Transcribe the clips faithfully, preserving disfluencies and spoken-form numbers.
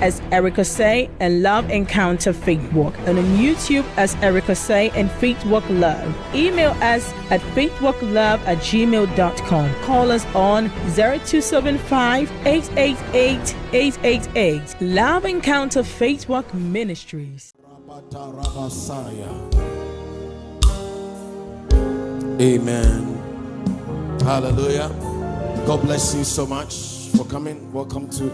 as Erica Say and Love Encounter Faithwork, and on YouTube as Erica Say and Faithwork Love. Email us at faithworklove at gmail dot com. Call us on zero two seven five, eight eight eight, eight eight eight. Love Encounter Faithwork Ministries. Amen. Hallelujah. God bless you so much for coming. Welcome to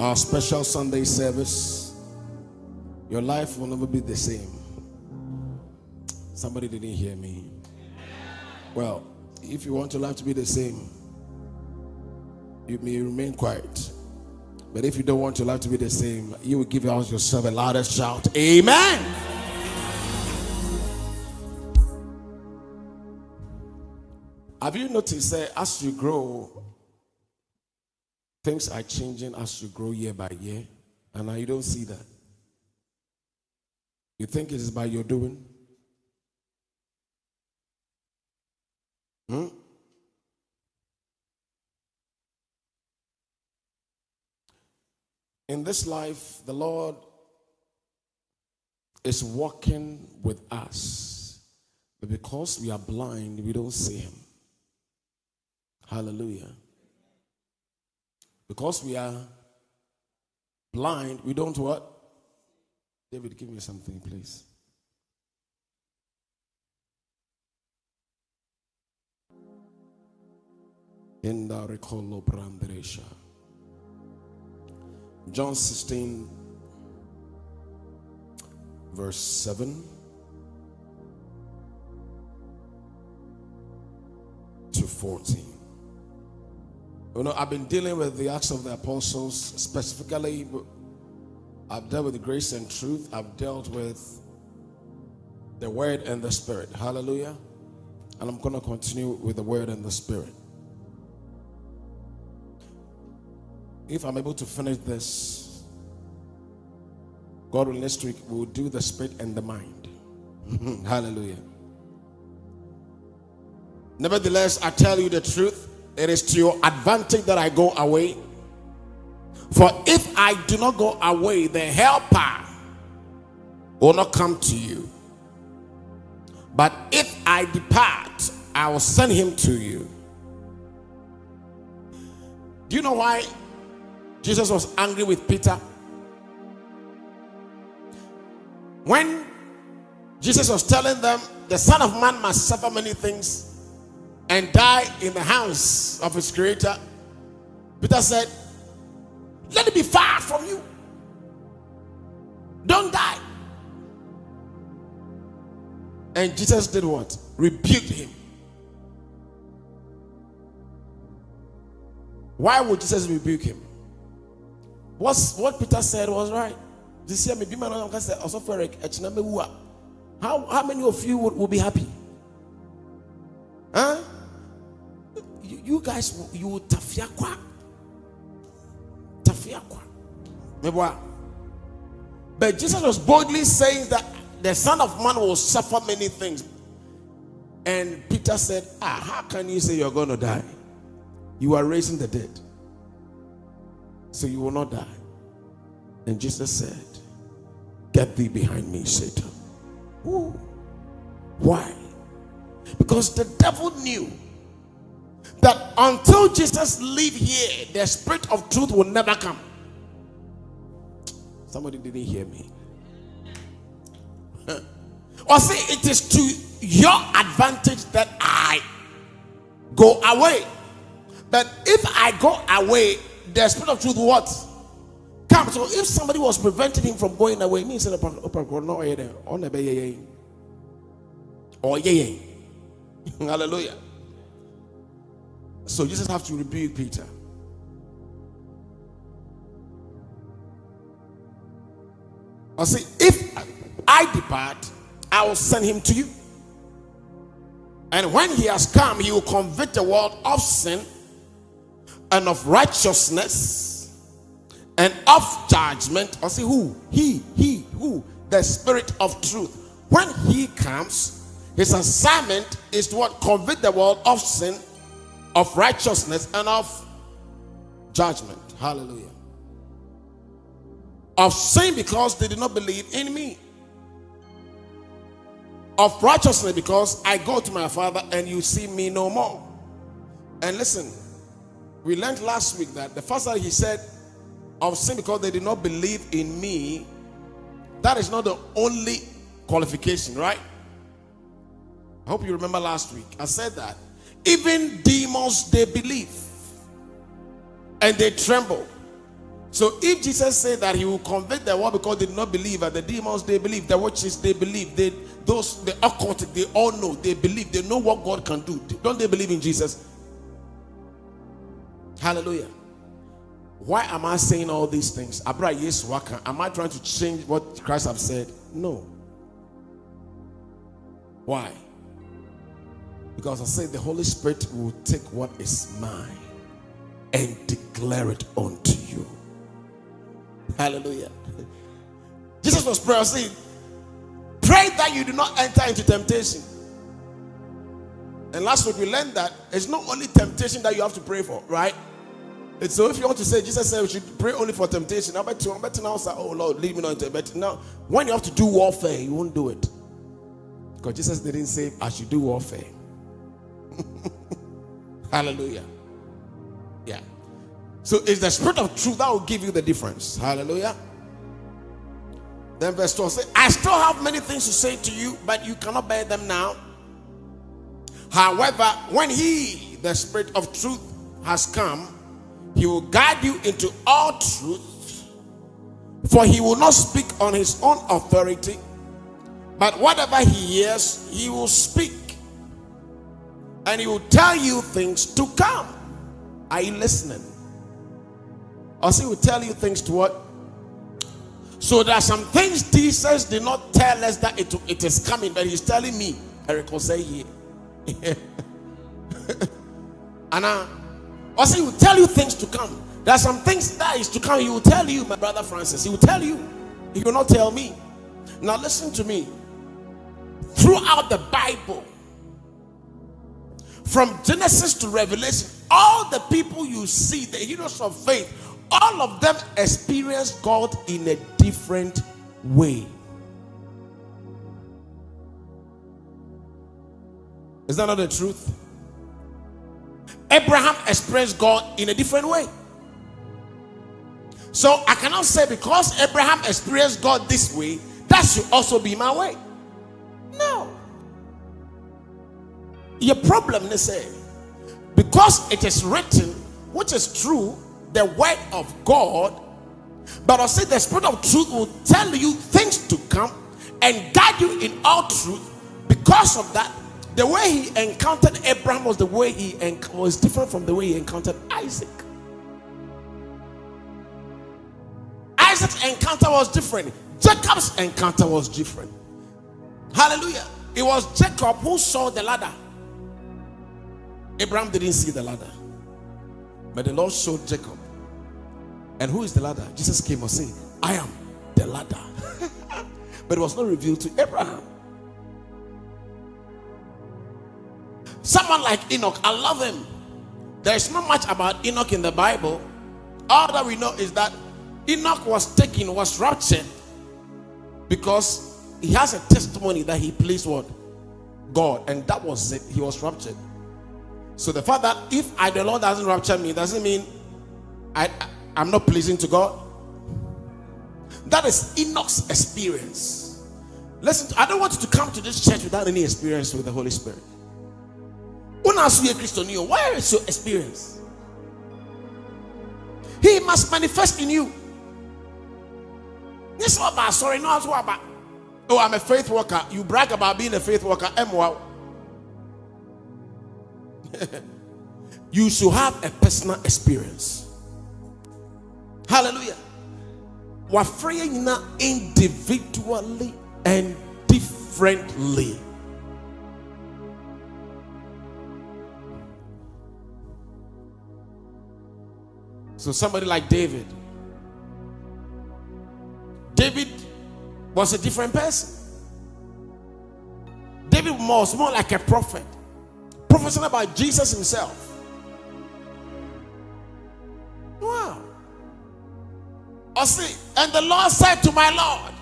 our special Sunday service. Your life will never be the same. Somebody didn't hear me. Well, if you want your life to be the same, you may remain quiet. But if you don't want your life to be the same, you will give out yourself a louder shout. Amen. Have you noticed that as you grow, things are changing as you grow year by year? And now you don't see that. You think it is by your doing? Hmm? In this life, the Lord is walking with us. But because we are blind, we don't see Him. Hallelujah. Because we are blind, we don't what? David, give me something, please. In the recall branderesha. John sixteen, verse seven to fourteen. You know, I've been dealing with the Acts of the Apostles specifically. I've dealt with grace and truth. I've dealt with the Word and the Spirit. Hallelujah. And I'm going to continue with the Word and the Spirit. If I'm able to finish this, God will next week will do the Spirit and the mind. Hallelujah. Nevertheless, I tell you the truth. It is to your advantage that I go away. For if I do not go away, the helper will not come to you. But if I depart, I will send him to you. Do you know why Jesus was angry with Peter? When Jesus was telling them, the Son of Man must suffer many things and die in the hands of his creator, Peter said, let it be far from you. Don't die. And Jesus did what? Rebuked him. Why would Jesus rebuke him? What's, what Peter said was right. How, how many of you would, would be happy? Huh? You guys, you will tafia kwa. Tafia kwa. But Jesus was boldly saying that the Son of Man will suffer many things. And Peter said, ah, how can you say you're going to die? You are raising the dead. So you will not die. And Jesus said, get thee behind me, Satan. Ooh. Why? Because the devil knew that until Jesus lives here, the Spirit of truth will never come. Somebody didn't hear me. Or say, it is to your advantage that I go away. But if I go away, the Spirit of truth will what? Come. So if somebody was preventing him from going away, it means that, oh, yeah, yeah. Hallelujah. So Jesus have to rebuke Peter. I say, if I depart, I will send him to you. And when he has come, he will convict the world of sin and of righteousness and of judgment. I say, who? He, he, who? The Spirit of truth. When he comes, his assignment is to what? Convict the world of sin, of righteousness, and of judgment. Hallelujah. Of sin because they did not believe in me. Of righteousness because I go to my Father and you see me no more. And listen, we learned last week that the first time he said of sin because they did not believe in me, that is not the only qualification, right? I hope you remember last week. I said that even demons, they believe and they tremble. So if Jesus said that he will convict the world because they do not believe, and the demons, they believe, the witches, they believe, they those the occultic, they all know, they believe, they know what God can do. Don't they believe in Jesus? Hallelujah. Why am I saying all these things? Am I trying to change what Christ have said? No. Why? Because I said the Holy Spirit will take what is mine and declare it unto you. Hallelujah. Jesus was praying, saying, pray that you do not enter into temptation. And last week we learned that it's not only temptation that you have to pray for, right? And so if you want to say, Jesus said we should pray only for temptation. I bet you, I bet you now say, oh Lord, lead me not into temptation. Now, when you have to do warfare, you won't do it. Because Jesus didn't say, I should do warfare. Hallelujah. Yeah. So it's the Spirit of truth that will give you the difference. Hallelujah. Then verse twelve says, I still have many things to say to you, but you cannot bear them now. However, when he, the Spirit of truth, has come, he will guide you into all truth. For he will not speak on his own authority, but whatever he hears, he will speak. And he will tell you things to come. Are you listening? Also, he will tell you things to what? So there are some things Jesus did not tell us that it, it is coming, but he's telling me. Erica Say here. And uh, also, he will tell you things to come. There are some things that is to come. He will tell you, my brother Francis. He will tell you. He will not tell me. Now listen to me. Throughout the Bible, from Genesis to Revelation, all the people you see, the heroes of faith, all of them experience God in a different way. Is that not the truth? Abraham experienced God in a different way. So I cannot say because Abraham experienced God this way, that should also be my way. No. Your problem, they say, because it is written, which is true, the word of God, but I say the Spirit of truth will tell you things to come and guide you in all truth. Because of that, the way he encountered Abraham was the way he enc- was different from the way he encountered Isaac. Isaac's encounter was different. Jacob's encounter was different. Hallelujah. It was Jacob who saw the ladder. Abraham didn't see the ladder, but the Lord showed Jacob. And who is the ladder? Jesus came and said, I am the ladder. But it was not revealed to Abraham. Someone like Enoch, I love him. There is not much about Enoch in the Bible. All that we know is that Enoch was taken, was raptured, because he has a testimony that he pleased what? God. And that was it. He was raptured. So the fact that if I, the Lord doesn't rapture me, doesn't mean I, I, I'm not pleasing to God. That is Enoch's experience. Listen, I don't want you to come to this church without any experience with the Holy Spirit. Where is your experience? He must manifest in you. This what about sorry, no, it's what about. Oh, I'm a faith worker. You brag about being a faith worker. You should have a personal experience. Hallelujah. We're praying now individually and differently. So somebody like David. David was a different person. David was more like a prophet, prophesying about Jesus himself. Wow. I see, and the Lord said to my Lord,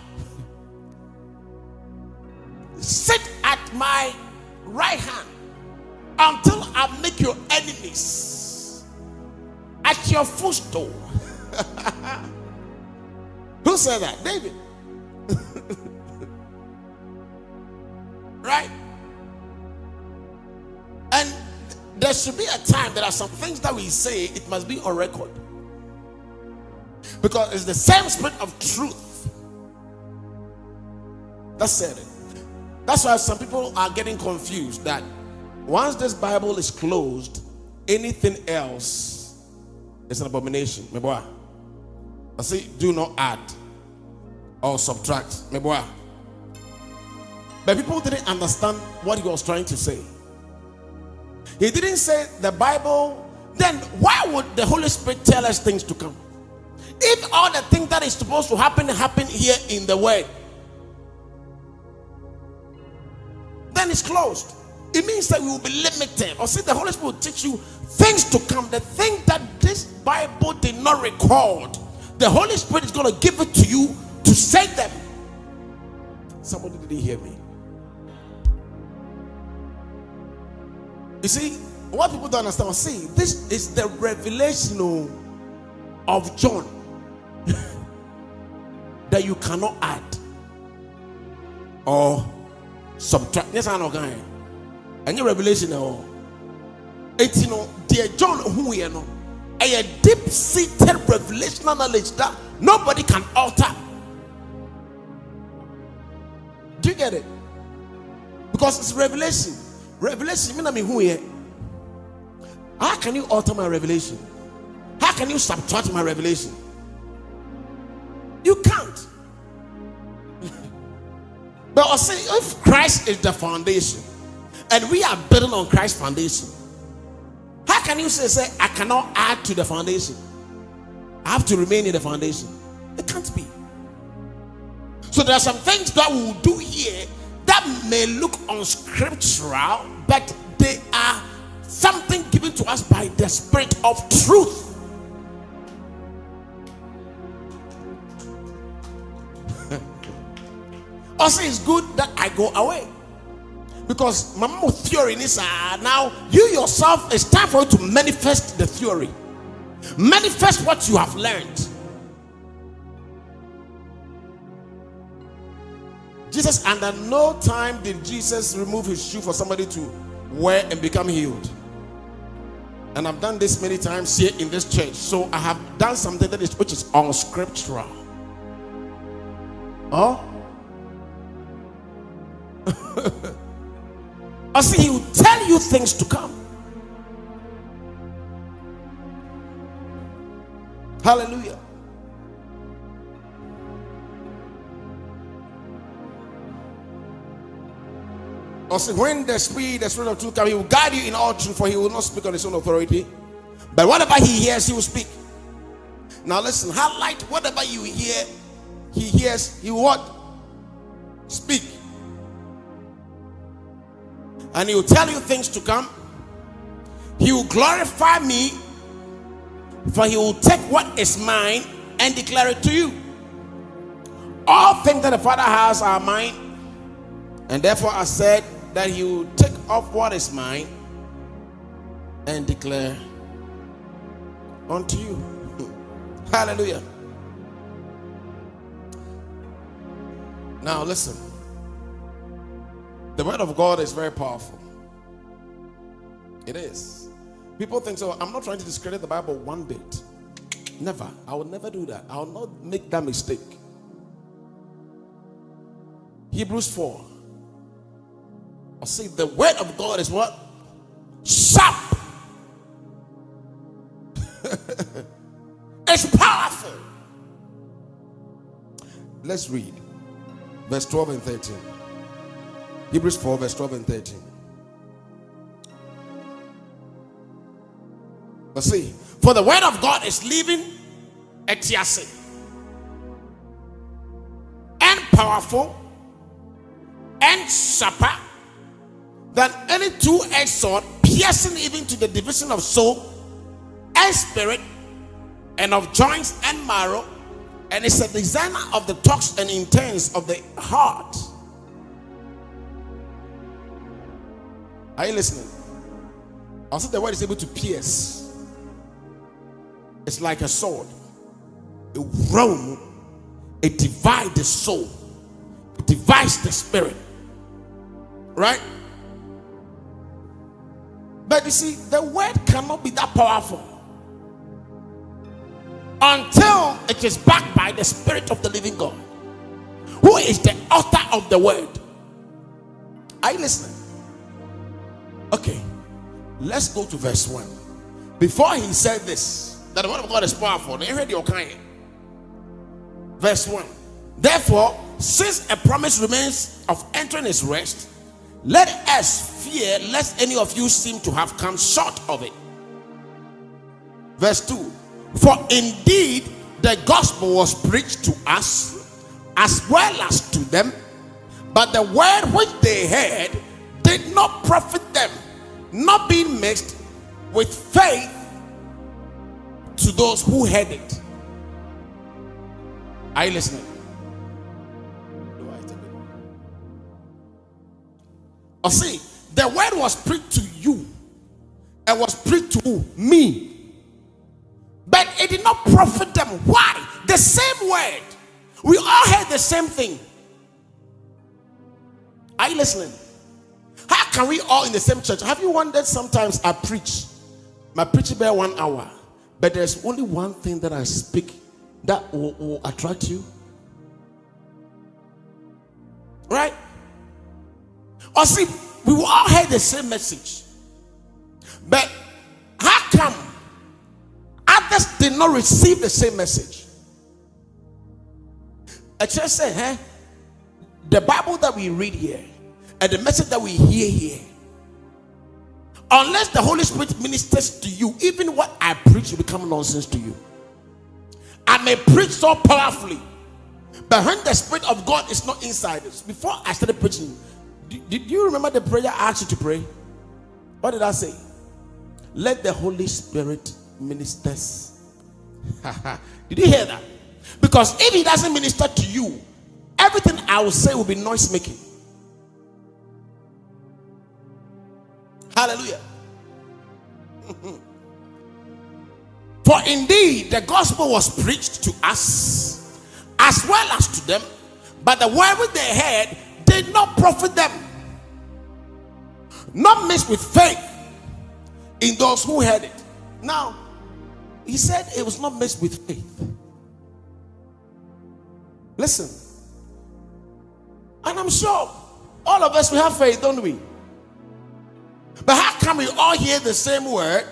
sit at my right hand until I make your enemies at your footstool. Who said that? David. Right? And there should be a time, there are some things that we say, it must be on record. Because it's the same spirit of truth that said it. That's why some people are getting confused that once this Bible is closed, anything else, it's an abomination. Meboa. I say, do not add or subtract. Meboa. But people didn't understand what he was trying to say. He didn't say the Bible. Then why would the Holy Spirit tell us things to come? If all the things that is supposed to happen happen here in the Word, then it's closed. It means that we will be limited. Or see, the Holy Spirit will teach you things to come. The thing that this Bible did not record, the Holy Spirit is going to give it to you to say them. Somebody didn't hear me. You see, what people don't understand, see, this is the revelation of John that you cannot add or subtract. Yes, I know, guy. And your revelation, oh, it's you know, dear John, who you know, a deep-seated revelational knowledge that nobody can alter. Do you get it? Because it's revelation. Revelation mean I mean who here? How can you alter my revelation? How can you subtract my revelation? You can't. But I say, if Christ is the foundation, and we are building on Christ's foundation, how can you say, say, I cannot add to the foundation? I have to remain in the foundation. It can't be. So there are some things that we will do here that may look unscriptural, but they are something given to us by the Spirit of truth. Also, it's good that I go away. Because my theory is uh, now you yourself, it's time for you to manifest the theory. Manifest what you have learned. Jesus, and at no time did Jesus remove his shoe for somebody to wear and become healed. And I've done this many times here in this church. So I have done something that is which is unscriptural. Huh? I see, he will tell you things to come. Hallelujah. I see, when the Spirit, the Spirit of truth comes, he will guide you in all truth, for he will not speak on his own authority. But whatever he hears, he will speak. Now listen, highlight whatever you hear, he hears, he will what? Speak. And he will tell you things to come. He will glorify me, for he will take what is mine and declare it to you. All things that the Father has are mine, and therefore I said that he will take off what is mine and declare unto you. Hallelujah. Now listen. The word of God is very powerful. It is. People think so. I'm not trying to discredit the Bible one bit. Never. I will never do that. I will not make that mistake. Hebrews four. I see the word of God is what? sharp. It's powerful. Let's read verse twelve and thirteen. Hebrews four, verse twelve and thirteen. But see, for the word of God is living, etiase, and powerful, and sharper than any two-edged sword, piercing even to the division of soul and spirit, and of joints and marrow, and it's a designer of the thoughts and intents of the heart. Are you listening? Also, the word is able to pierce. It's like a sword. It roams. It divides the soul. It divides the spirit. Right? But you see, the word cannot be that powerful until it is backed by the Spirit of the living God, who is the author of the word. Are you listening? Okay. Let's go to verse one. Before he said this, that the word of God is powerful. Now you heard your kind. Verse one. Therefore, since a promise remains of entering his rest, let us fear lest any of you seem to have come short of it. Verse two. For indeed the gospel was preached to us as well as to them, but the word which they heard did not profit them, not being mixed with faith to those who heard it. Are you listening? Oh, see, the word was preached to you and was preached to me, but it did not profit them. Why? The same word. We all heard the same thing. Are you listening? How can we all in the same church? Have you wondered sometimes I preach, my preaching bear one hour, but there's only one thing that I speak that will, will attract you? Right? Or see, we will all hear the same message. But how come others did not receive the same message? I just say, huh? The Bible that we read here, and the message that we hear here, unless the Holy Spirit ministers to you, even what I preach will become nonsense to you. I may preach so powerfully, but when the Spirit of God is not inside us. Before I started preaching, did, did you remember the prayer I asked you to pray? What did I say? Let the Holy Spirit ministers. Did you hear that? Because if he doesn't minister to you, everything I will say will be noise making. Hallelujah. For indeed the gospel was preached to us as well as to them, but the word which they heard did not profit them, not mixed with faith in those who heard it. Now he said it was not mixed with faith. Listen, and I'm sure all of us, we have faith, don't we? But how come we all hear the same word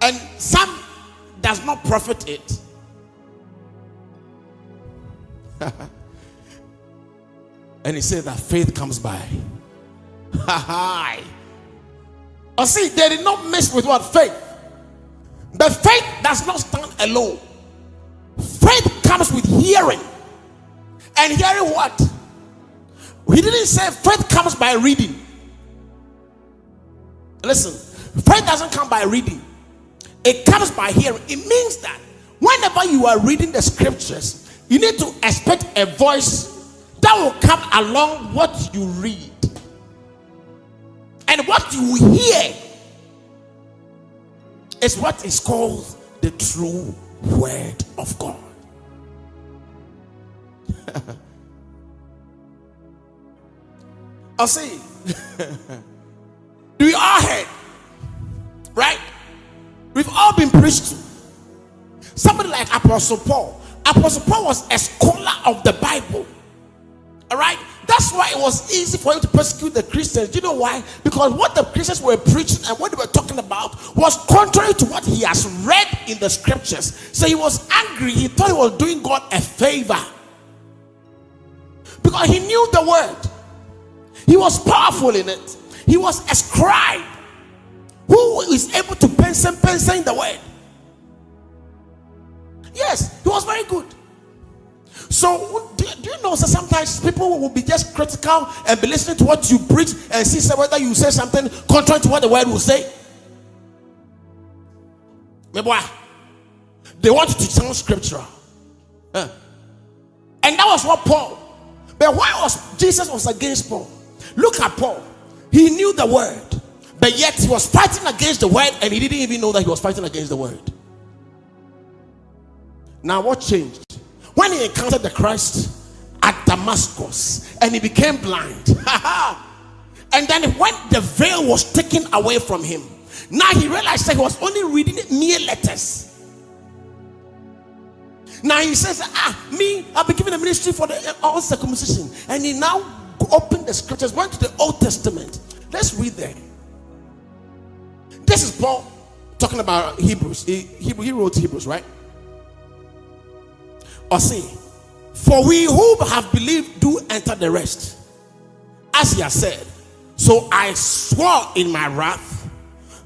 and some does not profit it? And he said that faith comes by. Oh, see, they did not mess with what? Faith. But faith does not stand alone. Faith comes with hearing. And hearing what? He didn't say faith comes by reading. Listen, faith doesn't come by reading. It comes by hearing. It means that whenever you are reading the scriptures, you need to expect a voice that will come along what you read and what you hear is what is called the true word of God. I'll see. We all heard, right? We've all been preached to. Somebody like Apostle Paul. Apostle Paul was a scholar of the Bible. All right? That That's why it was easy for him to persecute the Christians. Do you know why? Because what the Christians were preaching and what they were talking about was contrary to what he has read in the scriptures. So he was angry. He thought he was doing God a favor. Because he knew the word. He was powerful in it. He was a scribe who is able to pencil, pencil in the word. Yes, he was very good. So, do, do you know that so sometimes people will be just critical and be listening to what you preach and see whether you say something contrary to what the word will say? They want you to sound scriptural. Huh? And that was what Paul. But why was Jesus was against Paul? Look at Paul. He knew the word, but yet he was fighting against the word and he didn't even know that he was fighting against the word. Now what changed? When he encountered the Christ at Damascus and he became blind. And then when the veil was taken away from him, now he realized that he was only reading mere letters. Now he says, ah, me, I've been given a ministry for the all circumcision. And he now opened the scriptures, went to the Old Testament. Let's read there. This is Paul talking about Hebrews. He, he wrote Hebrews, right? Or see, for we who have believed do enter the rest, as he has said. So I swore in my wrath,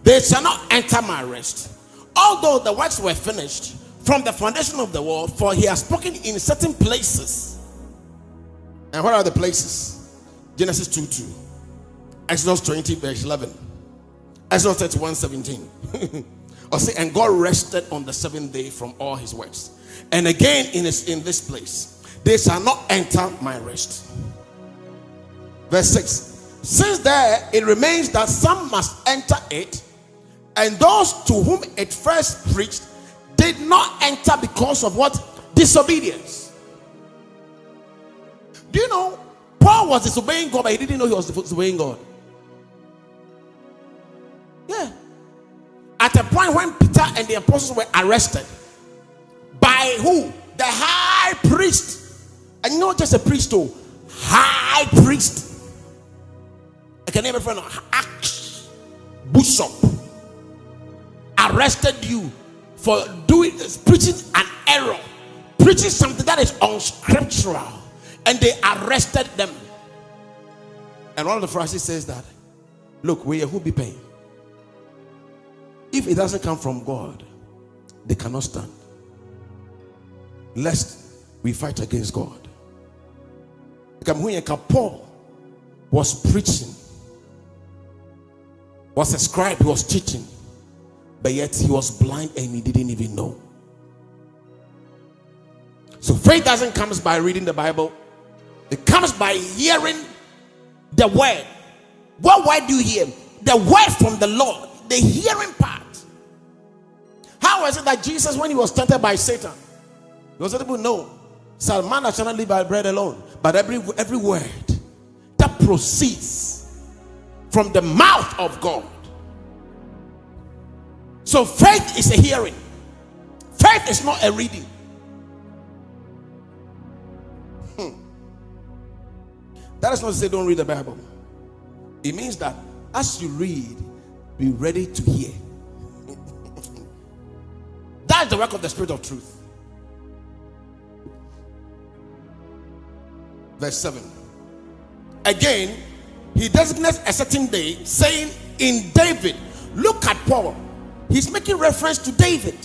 they shall not enter my rest, although the works were finished from the foundation of the world. For he has spoken in certain places. And what are the places? Genesis two two, Exodus twenty verse eleven, Exodus thirty-one seventeen. Or see, and God rested on the seventh day from all his works. And again in this, in this place, they shall not enter my rest. Verse six. Since there it remains that some must enter it, and those to whom it first preached did not enter because of what? Disobedience. Do you know, Paul was disobeying God, but he didn't know he was disobeying God. Yeah. At a point when Peter and the apostles were arrested, by who? The high priest. And not just a priest, though. High priest. I can name a friend. Axe Bishop. Arrested you for doing this, preaching an error. Preaching something that is unscriptural. And they arrested them. And one of the Pharisees says that, look, we are who be paying. If it doesn't come from God, they cannot stand. Lest we fight against God. Paul was preaching, was a scribe, he was teaching, but yet he was blind and he didn't even know. So faith doesn't come by reading the Bible, it comes by hearing the word. What word do you hear? The word from the Lord, the hearing part. How is it that Jesus, when he was tempted by Satan, those people know, Salman shall not live by bread alone, but every every word that proceeds from the mouth of God. So faith is a hearing. Faith is not a reading. Hmm. That is not to say don't read the Bible. It means that as you read, be ready to hear. That is the work of the Spirit of Truth. Verse seven. Again, he designates a certain day, saying, in David. Look at Paul. He's making reference to David.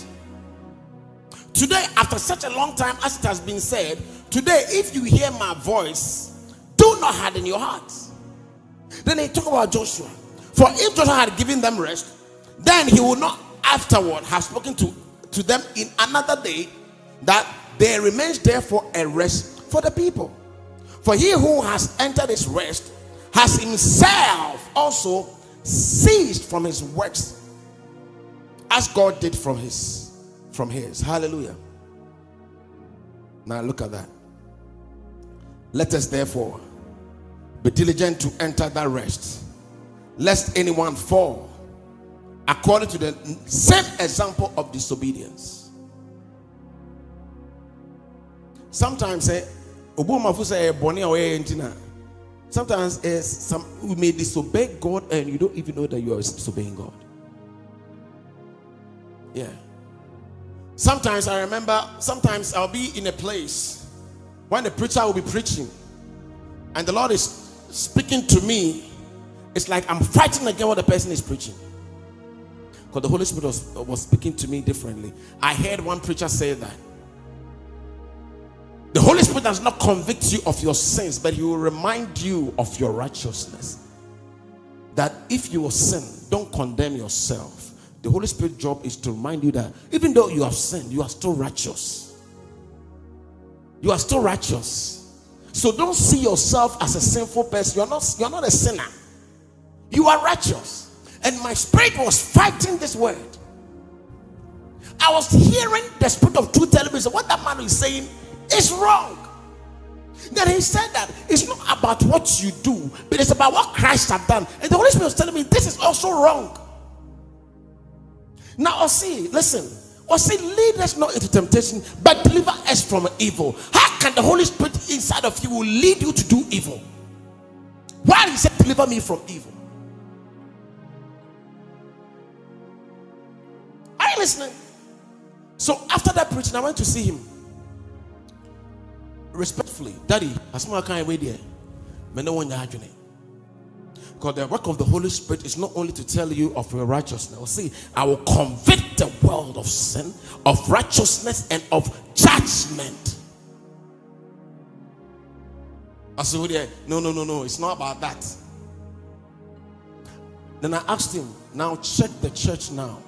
Today, after such a long time, as it has been said, today, if you hear my voice, do not harden your hearts. Then he talks about Joshua. For if Joshua had given them rest, then he would not afterward have spoken to, to them in another day, that there remains therefore a rest for the people. For he who has entered his rest has himself also ceased from his works, as God did from his. From his. Hallelujah. Now look at that. Let us therefore be diligent to enter that rest, lest anyone fall according to the same example of disobedience. Sometimes, say, Obu mafu say boni awe entina. Sometimes uh, some you may disobey God and you don't even know that you are disobeying God. Yeah. Sometimes I remember, sometimes I'll be in a place when the preacher will be preaching and the Lord is speaking to me. It's like I'm fighting against what the person is preaching. Because the Holy Spirit was, was speaking to me differently. I heard one preacher say that the Holy Spirit does not convict you of your sins, but he will remind you of your righteousness. That if you will sin, don't condemn yourself. The Holy Spirit's job is to remind you that even though you have sinned, you are still righteous. You are still righteous. So don't see yourself as a sinful person. You are not, you are not a sinner. You are righteous. And my spirit was fighting this word. I was hearing the spirit of truth telling me, so what that man is saying is wrong. Then he said that it's not about what you do, but it's about what Christ has done. And the Holy Spirit was telling me this is also wrong. Now, see, listen. See, lead us not into temptation, but deliver us from evil. How can the Holy Spirit inside of you will lead you to do evil? Why he said, deliver me from evil? Are you listening? So after that preaching, I went to see him. Respectfully, Daddy, as much as I can't wait there, I don't want to argue. Because the work of the Holy Spirit is not only to tell you of your righteousness. See, I will convict the world of sin, of righteousness, and of judgment. I said, no, no, no, no, it's not about that. Then I asked him, now check the church now.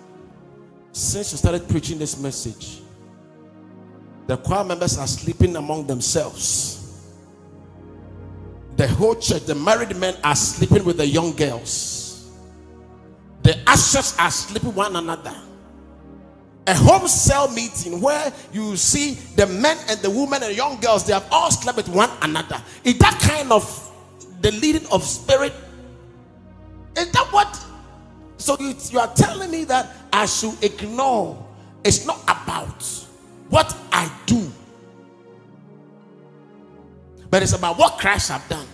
Since you started preaching this message, the choir members are sleeping among themselves. The whole church, the married men are sleeping with the young girls. The ushers are sleeping one another. A home cell meeting where you see the men and the women and young girls, they have all slept with one another. Is that kind of the leading of spirit? Is that what? So you, you are telling me that I should ignore. It's not about what I do, but it's about what Christ has done.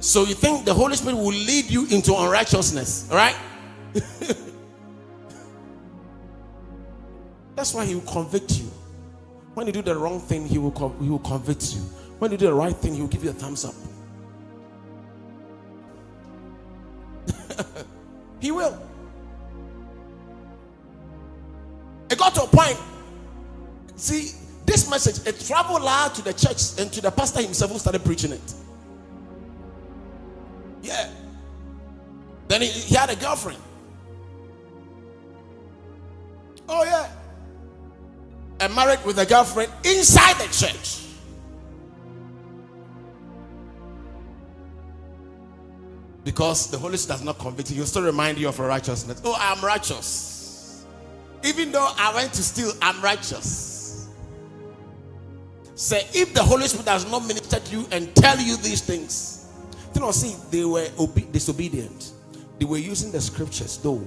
So you think the Holy Spirit will lead you into unrighteousness, right? That's why he will convict you. When you do the wrong thing, he will, he will convict you. When you do the right thing, he will give you a thumbs up. He will. It got to a point. See, this message, it traveled out to the church and to the pastor himself who started preaching it. Yeah. Then he, he had a girlfriend. Oh, yeah. And married with a girlfriend inside the church. Because the Holy Spirit does not convict you, he'll still remind you of your righteousness. Oh, I'm righteous. Even though I went to steal, I'm righteous. Say, so if the Holy Spirit has not ministered you and tell you these things, you know, see, they were obe- disobedient. They were using the scriptures, though,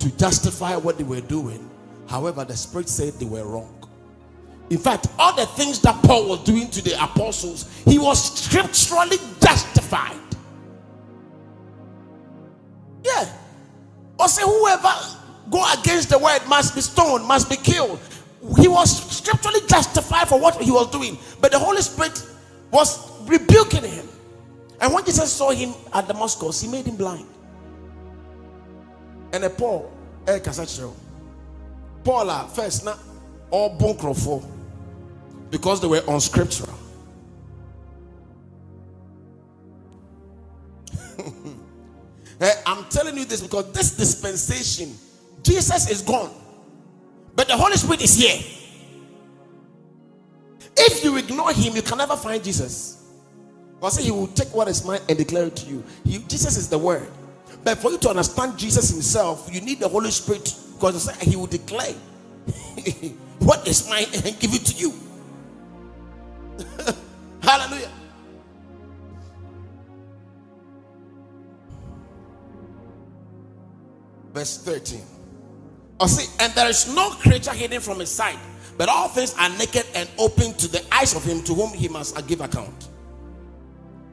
to justify what they were doing. However, the Spirit said they were wrong. In fact, all the things that Paul was doing to the apostles, he was scripturally justified. Yeah. Or say, whoever go against the word must be stoned, must be killed. He was scripturally justified for what he was doing, but the Holy Spirit was rebuking him. And when Jesus saw him at Damascus, he made him blind. And a Paul, Erica Say, Paula first, not all bunkrofo, because they were unscriptural. I'm telling you this because this dispensation, Jesus is gone, but the Holy Spirit is here. If you ignore him, you can never find Jesus. Because he will take what is mine and declare it to you. He, Jesus is the word. But for you to understand Jesus himself, you need the Holy Spirit, because he will declare what is mine and give it to you. Hallelujah. Verse thirteen. I see, and there is no creature hidden from his sight, But all things are naked and open to the eyes of him to whom he must give account.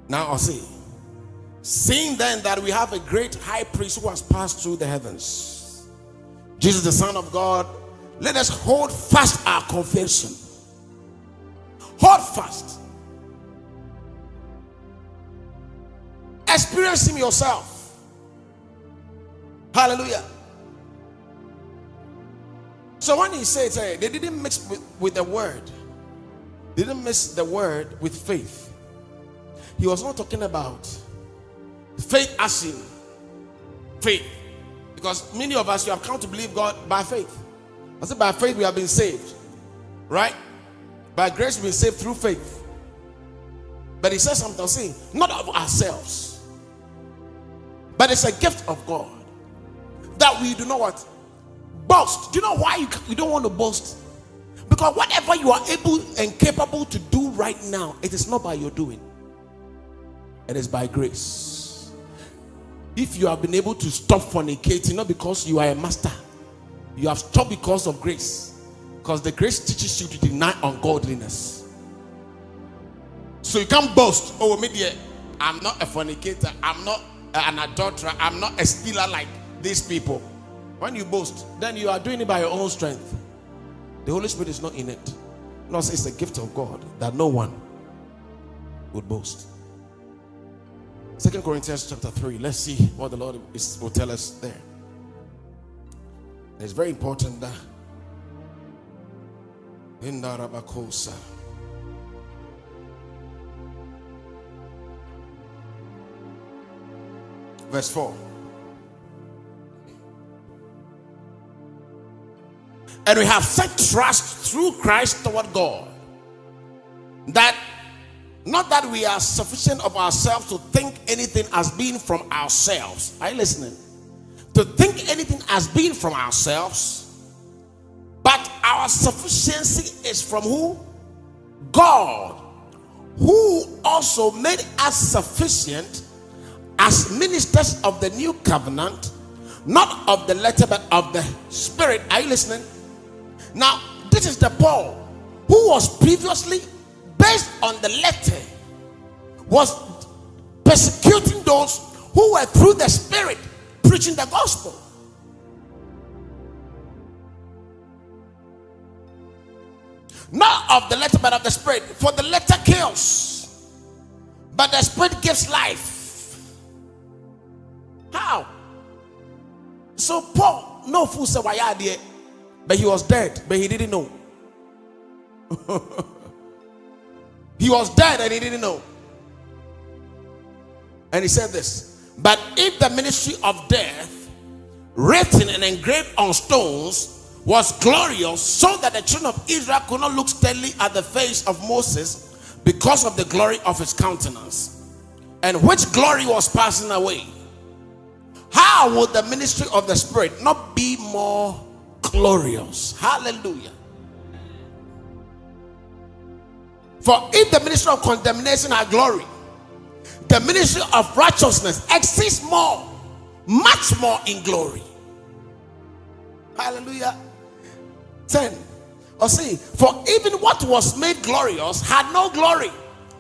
Now I'll see. Seeing then that we have a great high priest who has passed through the heavens, Jesus the Son of God, let us hold fast our confession. Hold fast. Experience him yourself. Hallelujah. So when he says, hey, they didn't mix with, with the word. They didn't mix the word with faith. He was not talking about faith as in faith. Because many of us, you have come to believe God by faith. I said by faith we have been saved. Right? By grace we've been saved through faith. But he says something, saying, not of ourselves, but it's a gift of God, that we do not what? Boast. Do you know why you, you don't want to boast? Because whatever you are able and capable to do right now, it is not by your doing. It is by grace. If you have been able to stop fornicating, not because you are a master, you have stopped because of grace. Because the grace teaches you to deny ungodliness. So you can't boast, oh, media, I'm not a fornicator, I'm not an adulterer, I'm not a stealer like these people. When you boast, then you are doing it by your own strength. The Holy Spirit is not in it. No, it's a gift of God that no one would boast. Second Corinthians chapter three. Let's see what the Lord is, will tell us there. It's very important that in the Rabakosa. Verse four. And we have set trust through Christ toward God, that not that we are sufficient of ourselves to think anything as being from ourselves. Are you listening? To think anything as being from ourselves, but our sufficiency is from who? God, who also made us sufficient as ministers of the new covenant, not of the letter but of the spirit. Are you listening? Now this is the Paul who was previously, based on the letter, was persecuting those who were through the spirit preaching the gospel. Not of the letter but of the spirit, for the letter kills but the spirit gives life. How? So Paul, no fool said, but he was dead, but he didn't know. He was dead and he didn't know. And he said this, but if the ministry of death, written and engraved on stones, was glorious, so that the children of Israel could not look steadily at the face of Moses because of the glory of his countenance, and which glory was passing away, how would the ministry of the Spirit not be more glorious? Hallelujah. For if the ministry of condemnation had glory, the ministry of righteousness exists more, much more in glory. Hallelujah. ten. Or see, for even what was made glorious had no glory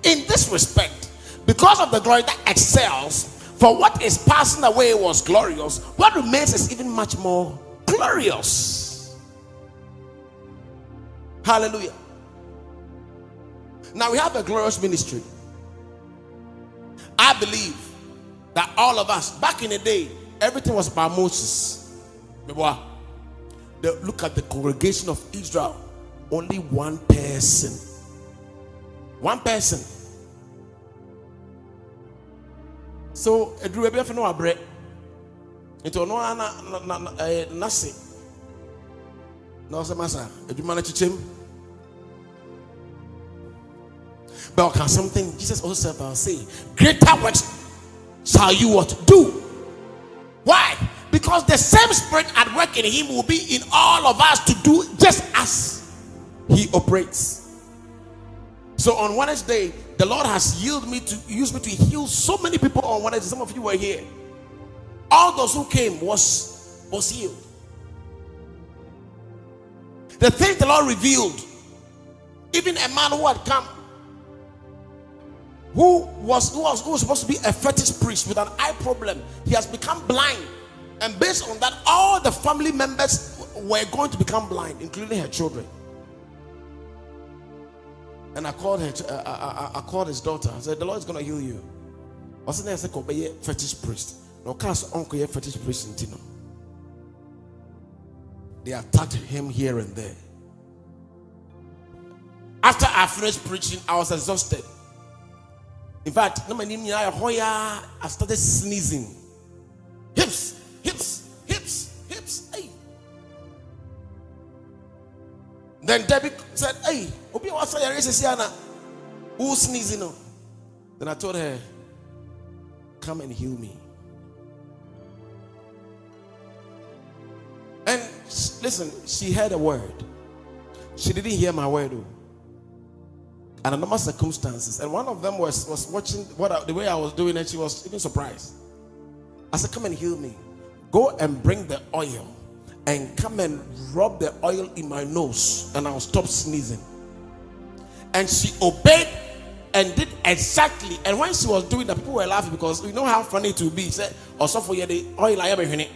in this respect, because of the glory that excels. For what is passing away was glorious, what remains is even much more glorious. Hallelujah. Now we have a glorious ministry. I believe that all of us, back in the day, everything was about Moses. Look at the congregation of Israel. Only one person. One person. So it drew a no bread. It was no nasi. No, sir, master. Did you manage to him? But can something Jesus also say? Greater works shall you what do? Why? Because the same spirit at work in him will be in all of us to do just as he operates. So on Wednesday, the Lord has used me to use me to heal so many people on Wednesday. Some of you were here. All those who came was was healed. The things the Lord revealed, even a man who had come, who was, who was who was supposed to be a fetish priest with an eye problem, he has become blind, and based on that, all the family members were going to become blind, including her children. And I called her. Uh, I, I, I called his daughter. I said, "The Lord is going to heal you." I said, "I said, "Obey fetish priest." No, cast uncle your fetish priest in Tino. They attacked him here and there. After I finished preaching, I was exhausted. In fact, I started sneezing. Hips, hips, hips, hips. Hey. Then Debbie said, "Hey, Obi, what's your Siana? Who sneezing?" Then I told her, "Come and heal me." And listen, she heard a word. She didn't hear my word, though. And a number of circumstances. And one of them was, was watching what I, the way I was doing it. She was even surprised. I said, "Come and heal me. Go and bring the oil. And come and rub the oil in my nose. And I'll stop sneezing." And she obeyed and did exactly. And when she was doing that, people were laughing because you know how funny it would be. She said, "Oh, so for you, the oil I have in it."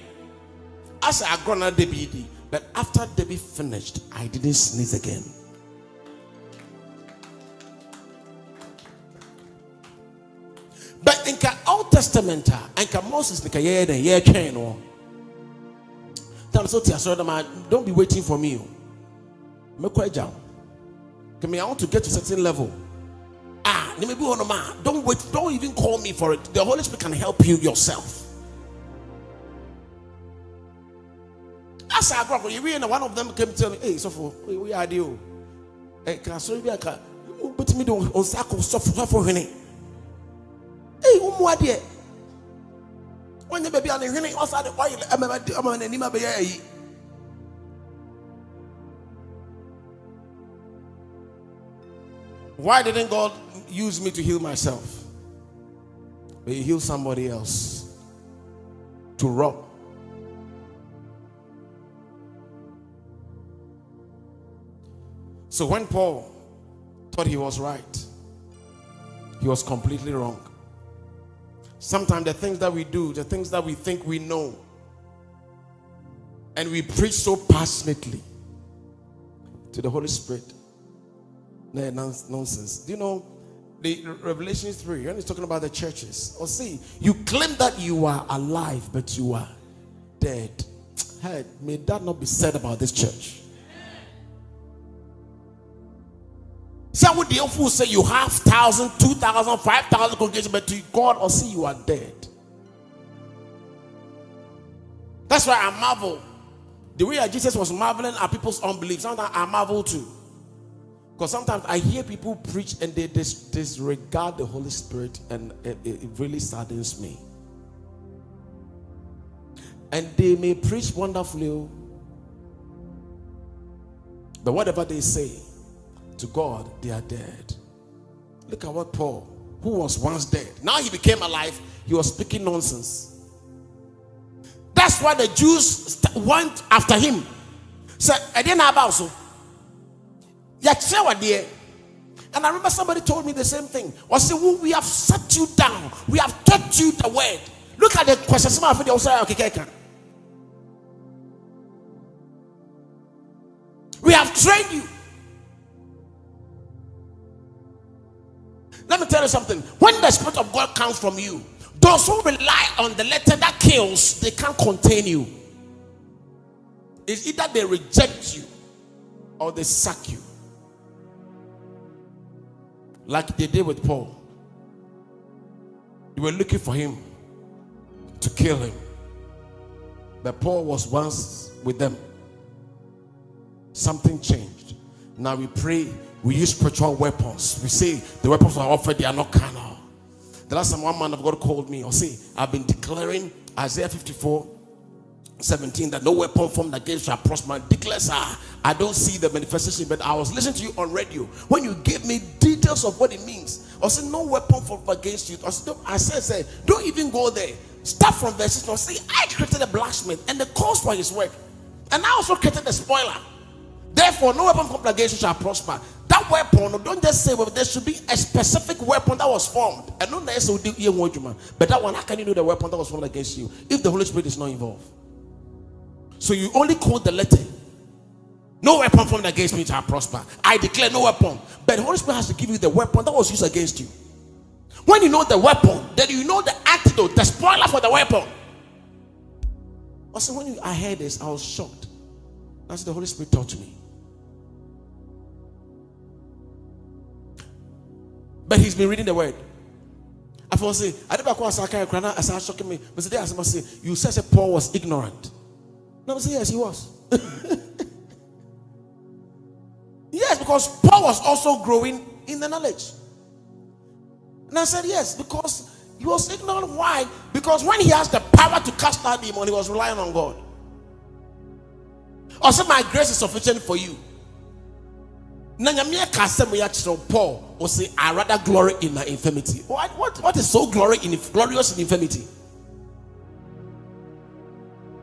I said, "I'm going to Debbie." But after Debbie finished, I didn't sneeze again. But in the Old Testament, in Moses, don't be waiting for me. I want to get to a certain level. Ah, don't wait. Don't even call me for it. The Holy Spirit can help you yourself. As I broke, you know, one of them came to tell me, "Hey, so for we are deal. Hey, can I show you a car? Put me down on sack of stuff for him." Hey, um, what dear? When the baby on the honey, what's that? Why am I on an email? Why didn't God use me to heal myself? But He healed somebody else to rob. So when Paul thought he was right, he was completely wrong. Sometimes the things that we do, the things that we think we know, and we preach so passionately to the Holy Spirit, no, nonsense. Do you know the Revelation three? When it's talking about the churches, or see, you claim that you are alive, but you are dead. Hey, may that not be said about this church. Some would the fool say you have thousand, two thousand, five thousand congregations, but to God or see you are dead. That's why I marvel. The way that Jesus was marveling at people's unbelief, sometimes I marvel too. Because sometimes I hear people preach and they dis- disregard the Holy Spirit, and it, it really saddens me. And they may preach wonderfully, but whatever they say, to God, they are dead. Look at what Paul, who was once dead, now he became alive. He was speaking nonsense. That's why the Jews went after him. So I didn't have also. And I remember somebody told me the same thing. I said, "Well, we have set you down. We have taught you the word. Look at the question." We have trained you. Let me tell you something. When the Spirit of God comes from you, those who rely on the letter that kills, they can't contain you. It's either they reject you or they sack you. Like they did with Paul. They were looking for him to kill him. But Paul was once with them. Something changed. Now we pray. We use spiritual weapons. We say the weapons are offered, they are not carnal. The last time one man of God called me, or say, I've been declaring Isaiah fifty-four seventeen that no weapon formed against shall prosper. Declares, ah, I don't see the manifestation, but I was listening to you on radio when you gave me details of what it means. Or say, no weapon formed against you. Or say, I said, say, don't even go there. Start from verse six. Or say, I created a blacksmith and the cause for his work, and I also created a spoiler. Therefore, no weapon formed against you shall prosper. That weapon, don't just say, well, there should be a specific weapon that was formed. And not necessarily you want you, man. But that one, how can you know the weapon that was formed against you if the Holy Spirit is not involved? So you only quote the letter. No weapon formed against me shall prosper. I declare no weapon. But the Holy Spirit has to give you the weapon that was used against you. When you know the weapon, then you know the antidote, the spoiler for the weapon. Also, when I heard this, I was shocked. That's what the Holy Spirit taught me. But he's been reading the word. I feel say, I never call Asaka Ekrana as I shocking me. But today I must say, you said that Paul was ignorant. No, I say yes, he was. Yes, because Paul was also growing in the knowledge. And I said yes, because he was ignorant. Why? Because when he has the power to cast out demon, he was relying on God. Also, my grace is sufficient for you. Paul will say, I rather glory in my infirmity. What, what, what is so glory in, glorious in infirmity?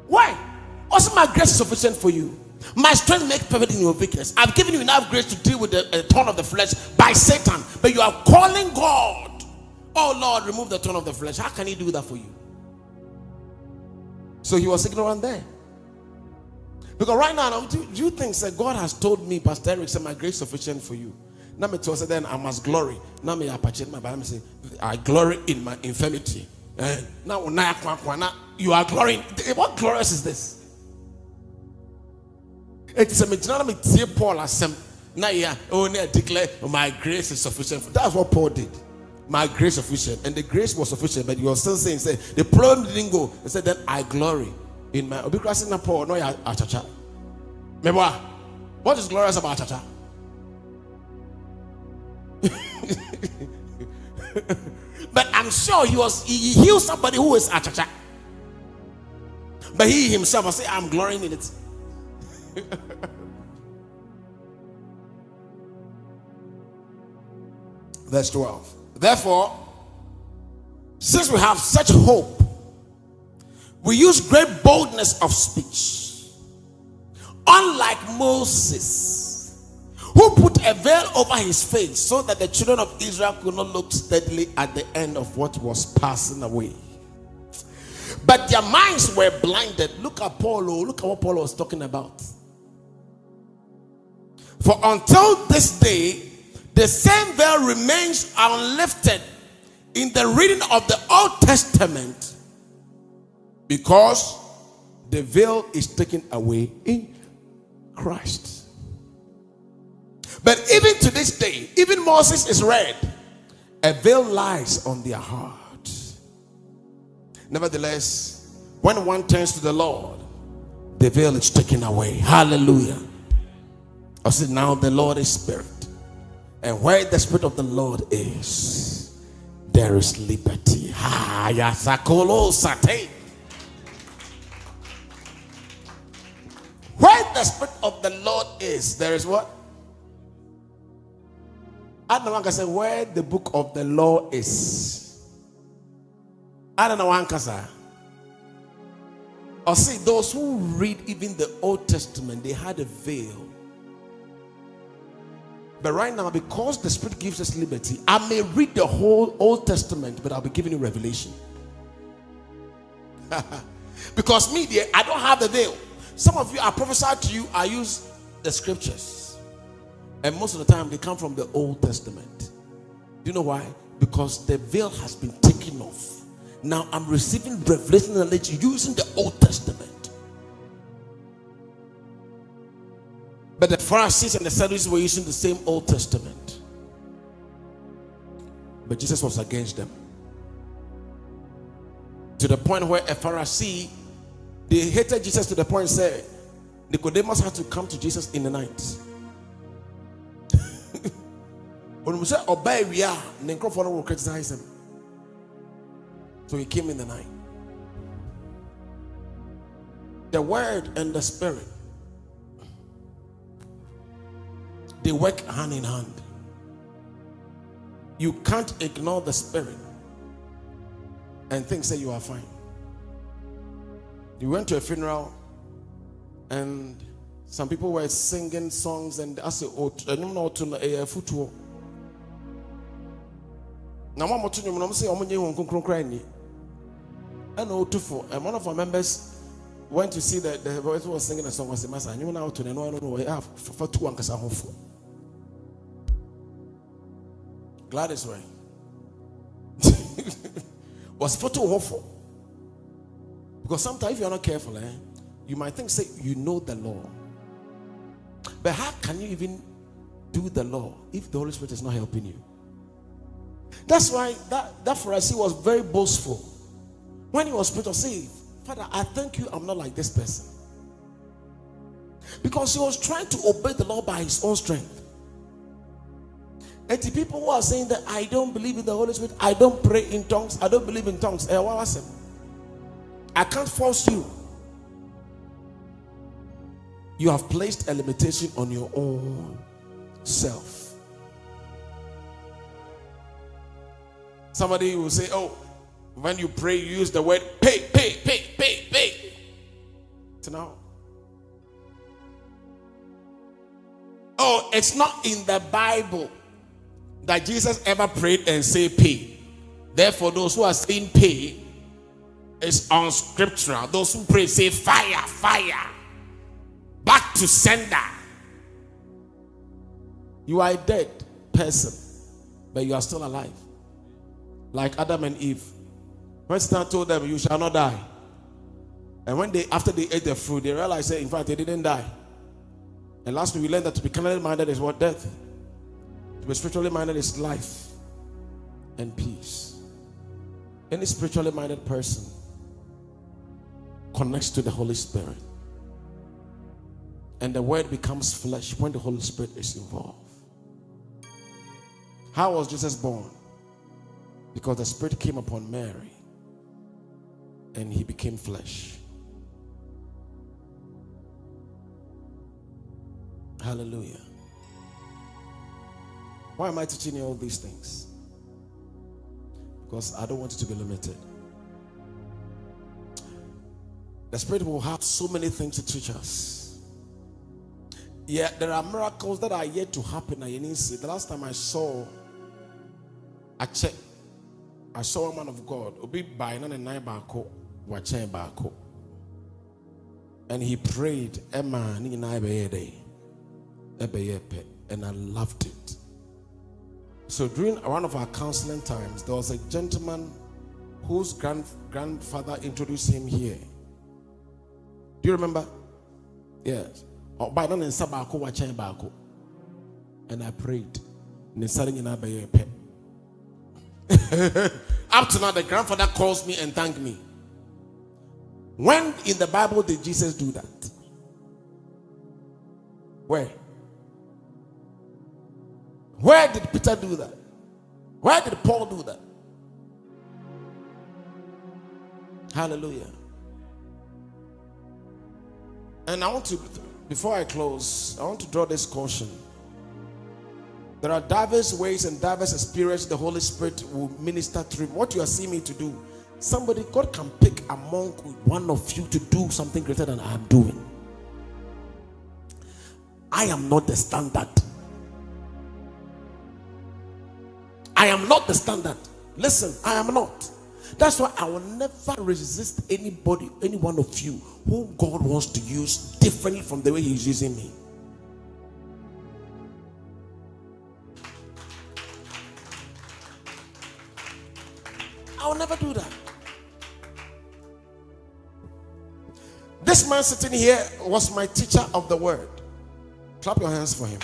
Why? Also, my grace is sufficient for you. My strength makes perfect in your weakness. I've given you enough grace to deal with the uh, thorn of the flesh by Satan. But you are calling God, oh Lord, remove the thorn of the flesh. How can he do that for you? So he was ignorant there. Because right now, do you think that God has told me, Pastor Eric, said my grace is sufficient for you? Now me told then I must glory. Now me appreciate my Bible say I glory in my infirmity. Now you are glorying. What glorious is this? It's a me tear Paul as some. Now yeah, only declare my grace is sufficient. That's what Paul did. My grace is sufficient, and the grace was sufficient. But you are still saying, say the problem didn't go. He said, then I glory. In my because in Paul, no, ya achacha. Remember, what is glorious about achacha? But I'm sure he was he healed somebody who is achacha. But he himself will say, I'm glorying in it. Verse twelve. Therefore, since we have such hope, we use great boldness of speech. Unlike Moses, who put a veil over his face so that the children of Israel could not look steadily at the end of what was passing away. But their minds were blinded. Look at Paul. Look at what Paul was talking about. For until this day, the same veil remains unlifted in the reading of the Old Testament. Because the veil is taken away in Christ. But even to this day, even Moses is read, a veil lies on their heart. Nevertheless, when one turns to the Lord, the veil is taken away. Hallelujah. I said, now the Lord is spirit. And where the spirit of the Lord is, there is liberty. Ha yasakolo sate. Where the spirit of the Lord is, there is what? Adum Abinche said, where the book of the law is. Adum Abinche said, or see, those who read even the Old Testament, they had a veil. But right now, because the Spirit gives us liberty, I may read the whole Old Testament, but I'll be giving you revelation. Because me, dear, I don't have the veil. Some of you, I prophesied to you, I use the scriptures. And most of the time, they come from the Old Testament. Do you know why? Because the veil has been taken off. Now I'm receiving revelation knowledge using the Old Testament. But the Pharisees and the Sadducees were using the same Old Testament. But Jesus was against them. To the point where a Pharisee, they hated Jesus to the point said Nicodemus had to come to Jesus in the night. When we say obey, we are Nicodemus will criticize him. So he came in the night. The word and the spirit, they work hand in hand. You can't ignore the spirit and think say you are fine. You went to a funeral and Some people were singing songs, and I said, "Oh, I don't know to foot walk." Now, I'm not to I'm saying, "I'm going to cry." I know two four. And one of our members went to see that the voice was singing a song. I said, "Master, I don't know to know. I don't know. I have for two anchors. I'm hopeful." Gladys, right? Was for too hopeful. Because sometimes if you're not careful, eh, you might think, say, you know the law. But how can you even do the law if the Holy Spirit is not helping you? That's why that, that Pharisee was very boastful. When he was preached, say, Father, I thank you I'm not like this person. Because he was trying to obey the law by his own strength. And the people who are saying that I don't believe in the Holy Spirit, I don't pray in tongues, I don't believe in tongues. I can't force you. You have placed a limitation on your own self. Somebody will say, oh, when you pray, you use the word pay, pay, pay, pay, pay. So now, oh, it's not in the Bible that Jesus ever prayed and say pay. Therefore, those who are saying pay is unscriptural. Those who pray say fire, fire, back to sender. You are a dead person, but you are still alive. Like Adam and Eve. When Satan told them, you shall not die. And when they, after they ate the fruit, they realized that in fact they didn't die. And lastly, we learned that to be carnally minded is what? Death. But spiritually minded is life and peace. Any spiritually minded person connects to the Holy Spirit. And the word becomes flesh when the Holy Spirit is involved. How was Jesus born? Because the Spirit came upon Mary and he became flesh. Hallelujah. Why am I teaching you all these things? Because I don't want you to be limited. The Spirit will have so many things to teach us. Yeah, there are miracles that are yet to happen. I didn't see. The last time I saw, I checked. I saw a man of God. And he prayed. And I loved it. So during one of our counseling times, there was a gentleman whose grand, grandfather introduced him here. Do you remember? Yes. And I prayed. Up to now, the grandfather calls me and thanks me. When in the Bible did Jesus do that? Where? Where did Peter do that? Where did Paul do that? Hallelujah. And I want to, before I close, I want to draw this caution. There are diverse ways and diverse experiences the Holy Spirit will minister through. What you are seeing me to do, somebody, God can pick among one of you to do something greater than I am doing. I am not the standard. I am not the standard. Listen, I am not. That's why I will never resist anybody, any one of you whom God wants to use differently from the way He's using me. I will never do that. This man sitting here was my teacher of the word. Clap your hands for him.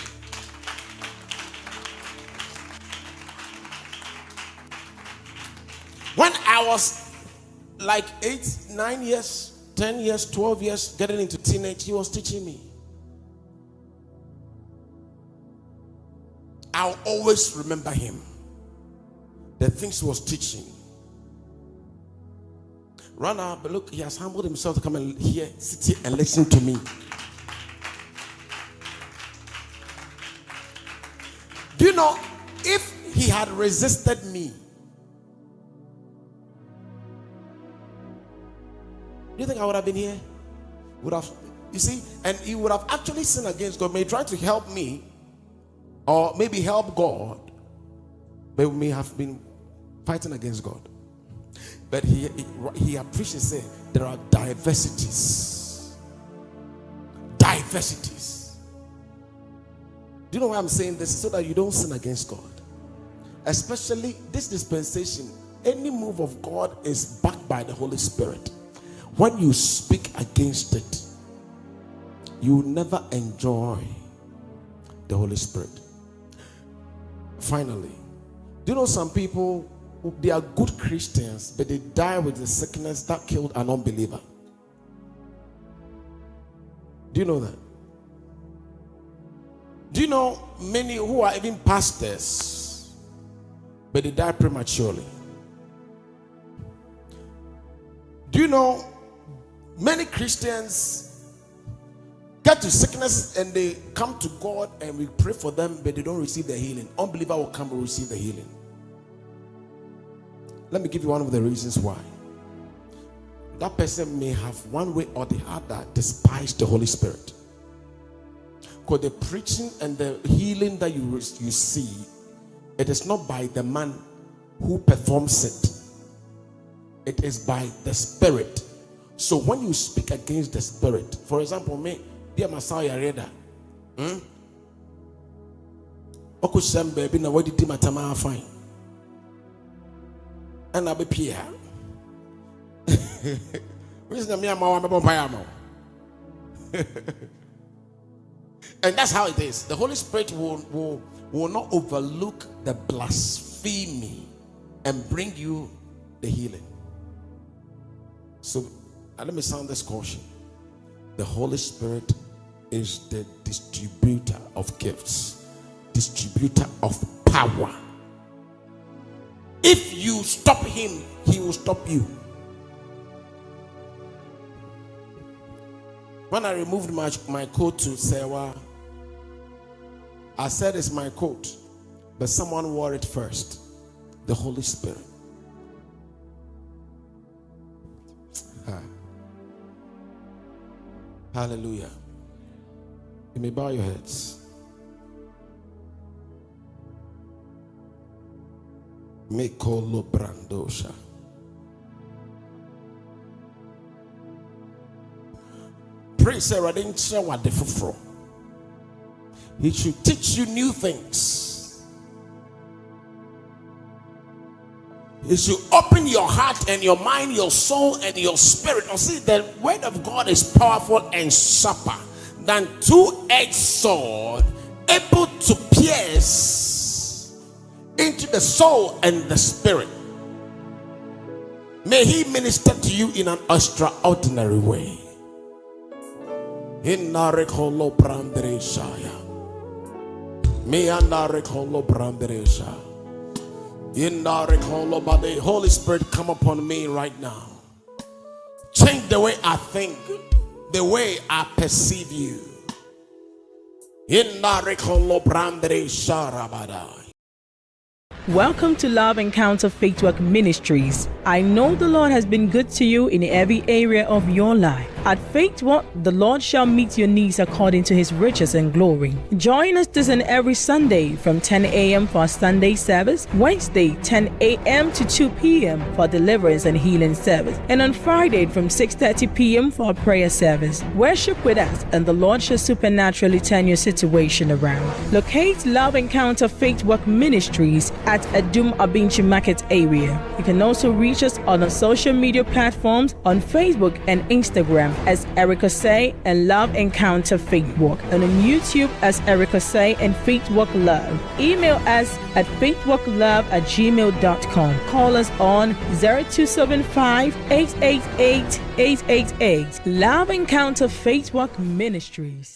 When I was like eight, nine years, ten years, twelve years, getting into teenage, he was teaching me. I'll always remember him. The things he was teaching. Run out, but look, he has humbled himself to come and hear, sit here and listen to me. Do you know, if he had resisted me, do you think I would have been here? Would have You see, and he would have actually sinned against God, may try to help me or maybe help God, but we may have been fighting against God. But he, he, he appreciates it. There are diversities. Diversities. Do you know why I'm saying this? So that you don't sin against God. Especially this dispensation, any move of God is backed by the Holy Spirit. When you speak against it, you never enjoy the Holy Spirit. Finally, do you know some people, they are good Christians, but they die with the sickness that killed an unbeliever? Do you know that? Do you know many who are even pastors, but they die prematurely? Do you know many Christians get to sickness and they come to God and we pray for them, but they don't receive the healing? Unbeliever will come and receive the healing. Let me give you one of the reasons why. That person may have one way or the other despised the Holy Spirit. Because the preaching and the healing that you, you see, it is not by the man who performs it. It is by the Spirit. So when you speak against the Spirit, for example, me, dear Masaya Reda, hmm? Okushem baby, na wadi di matama afine. And I'll be Pierre. And that's how it is. The Holy Spirit will, will, will not overlook the blasphemy and bring you the healing. So let me sound this caution. The Holy Spirit is the distributor of gifts, distributor of power. If you stop him, he will stop you. When I removed my, my coat to Sewa, I said it's my coat, but someone wore it first. The Holy Spirit. Ha. Hallelujah. You may bow your heads. Mekolo Brandosha. Praise the He should teach you new things. He should open your heart and your mind, your soul and your spirit. Now see, the word of God is powerful and sharper than two-edged sword, able to pierce into the soul and the spirit. May he minister to you in an extraordinary way. Holy Spirit, come upon me right now. Change the way I think, the way I perceive you. Welcome to Love Encounter Faithwork Ministries. I know the Lord has been good to you in every area of your life. At Faithwork, the Lord shall meet your needs according to his riches and glory. Join us this and every Sunday from ten a.m. for our Sunday service, Wednesday ten a.m. to two p.m. for deliverance and healing service, and on Friday from six thirty p.m. for our prayer service. Worship with us and the Lord shall supernaturally turn your situation around. Locate Love Encounter Faithwork Ministries at Adum Abinche Market area. You can also reach us on our social media platforms on Facebook and Instagram as Erica Say and Love Encounter Faithwork, and on YouTube as Erica Say and Faithwork Love. Email us at faithworklove at gmail dot com. Call us on zero two seven five, eight eight eight, eight eight eight. Love Encounter Faithwork Ministries.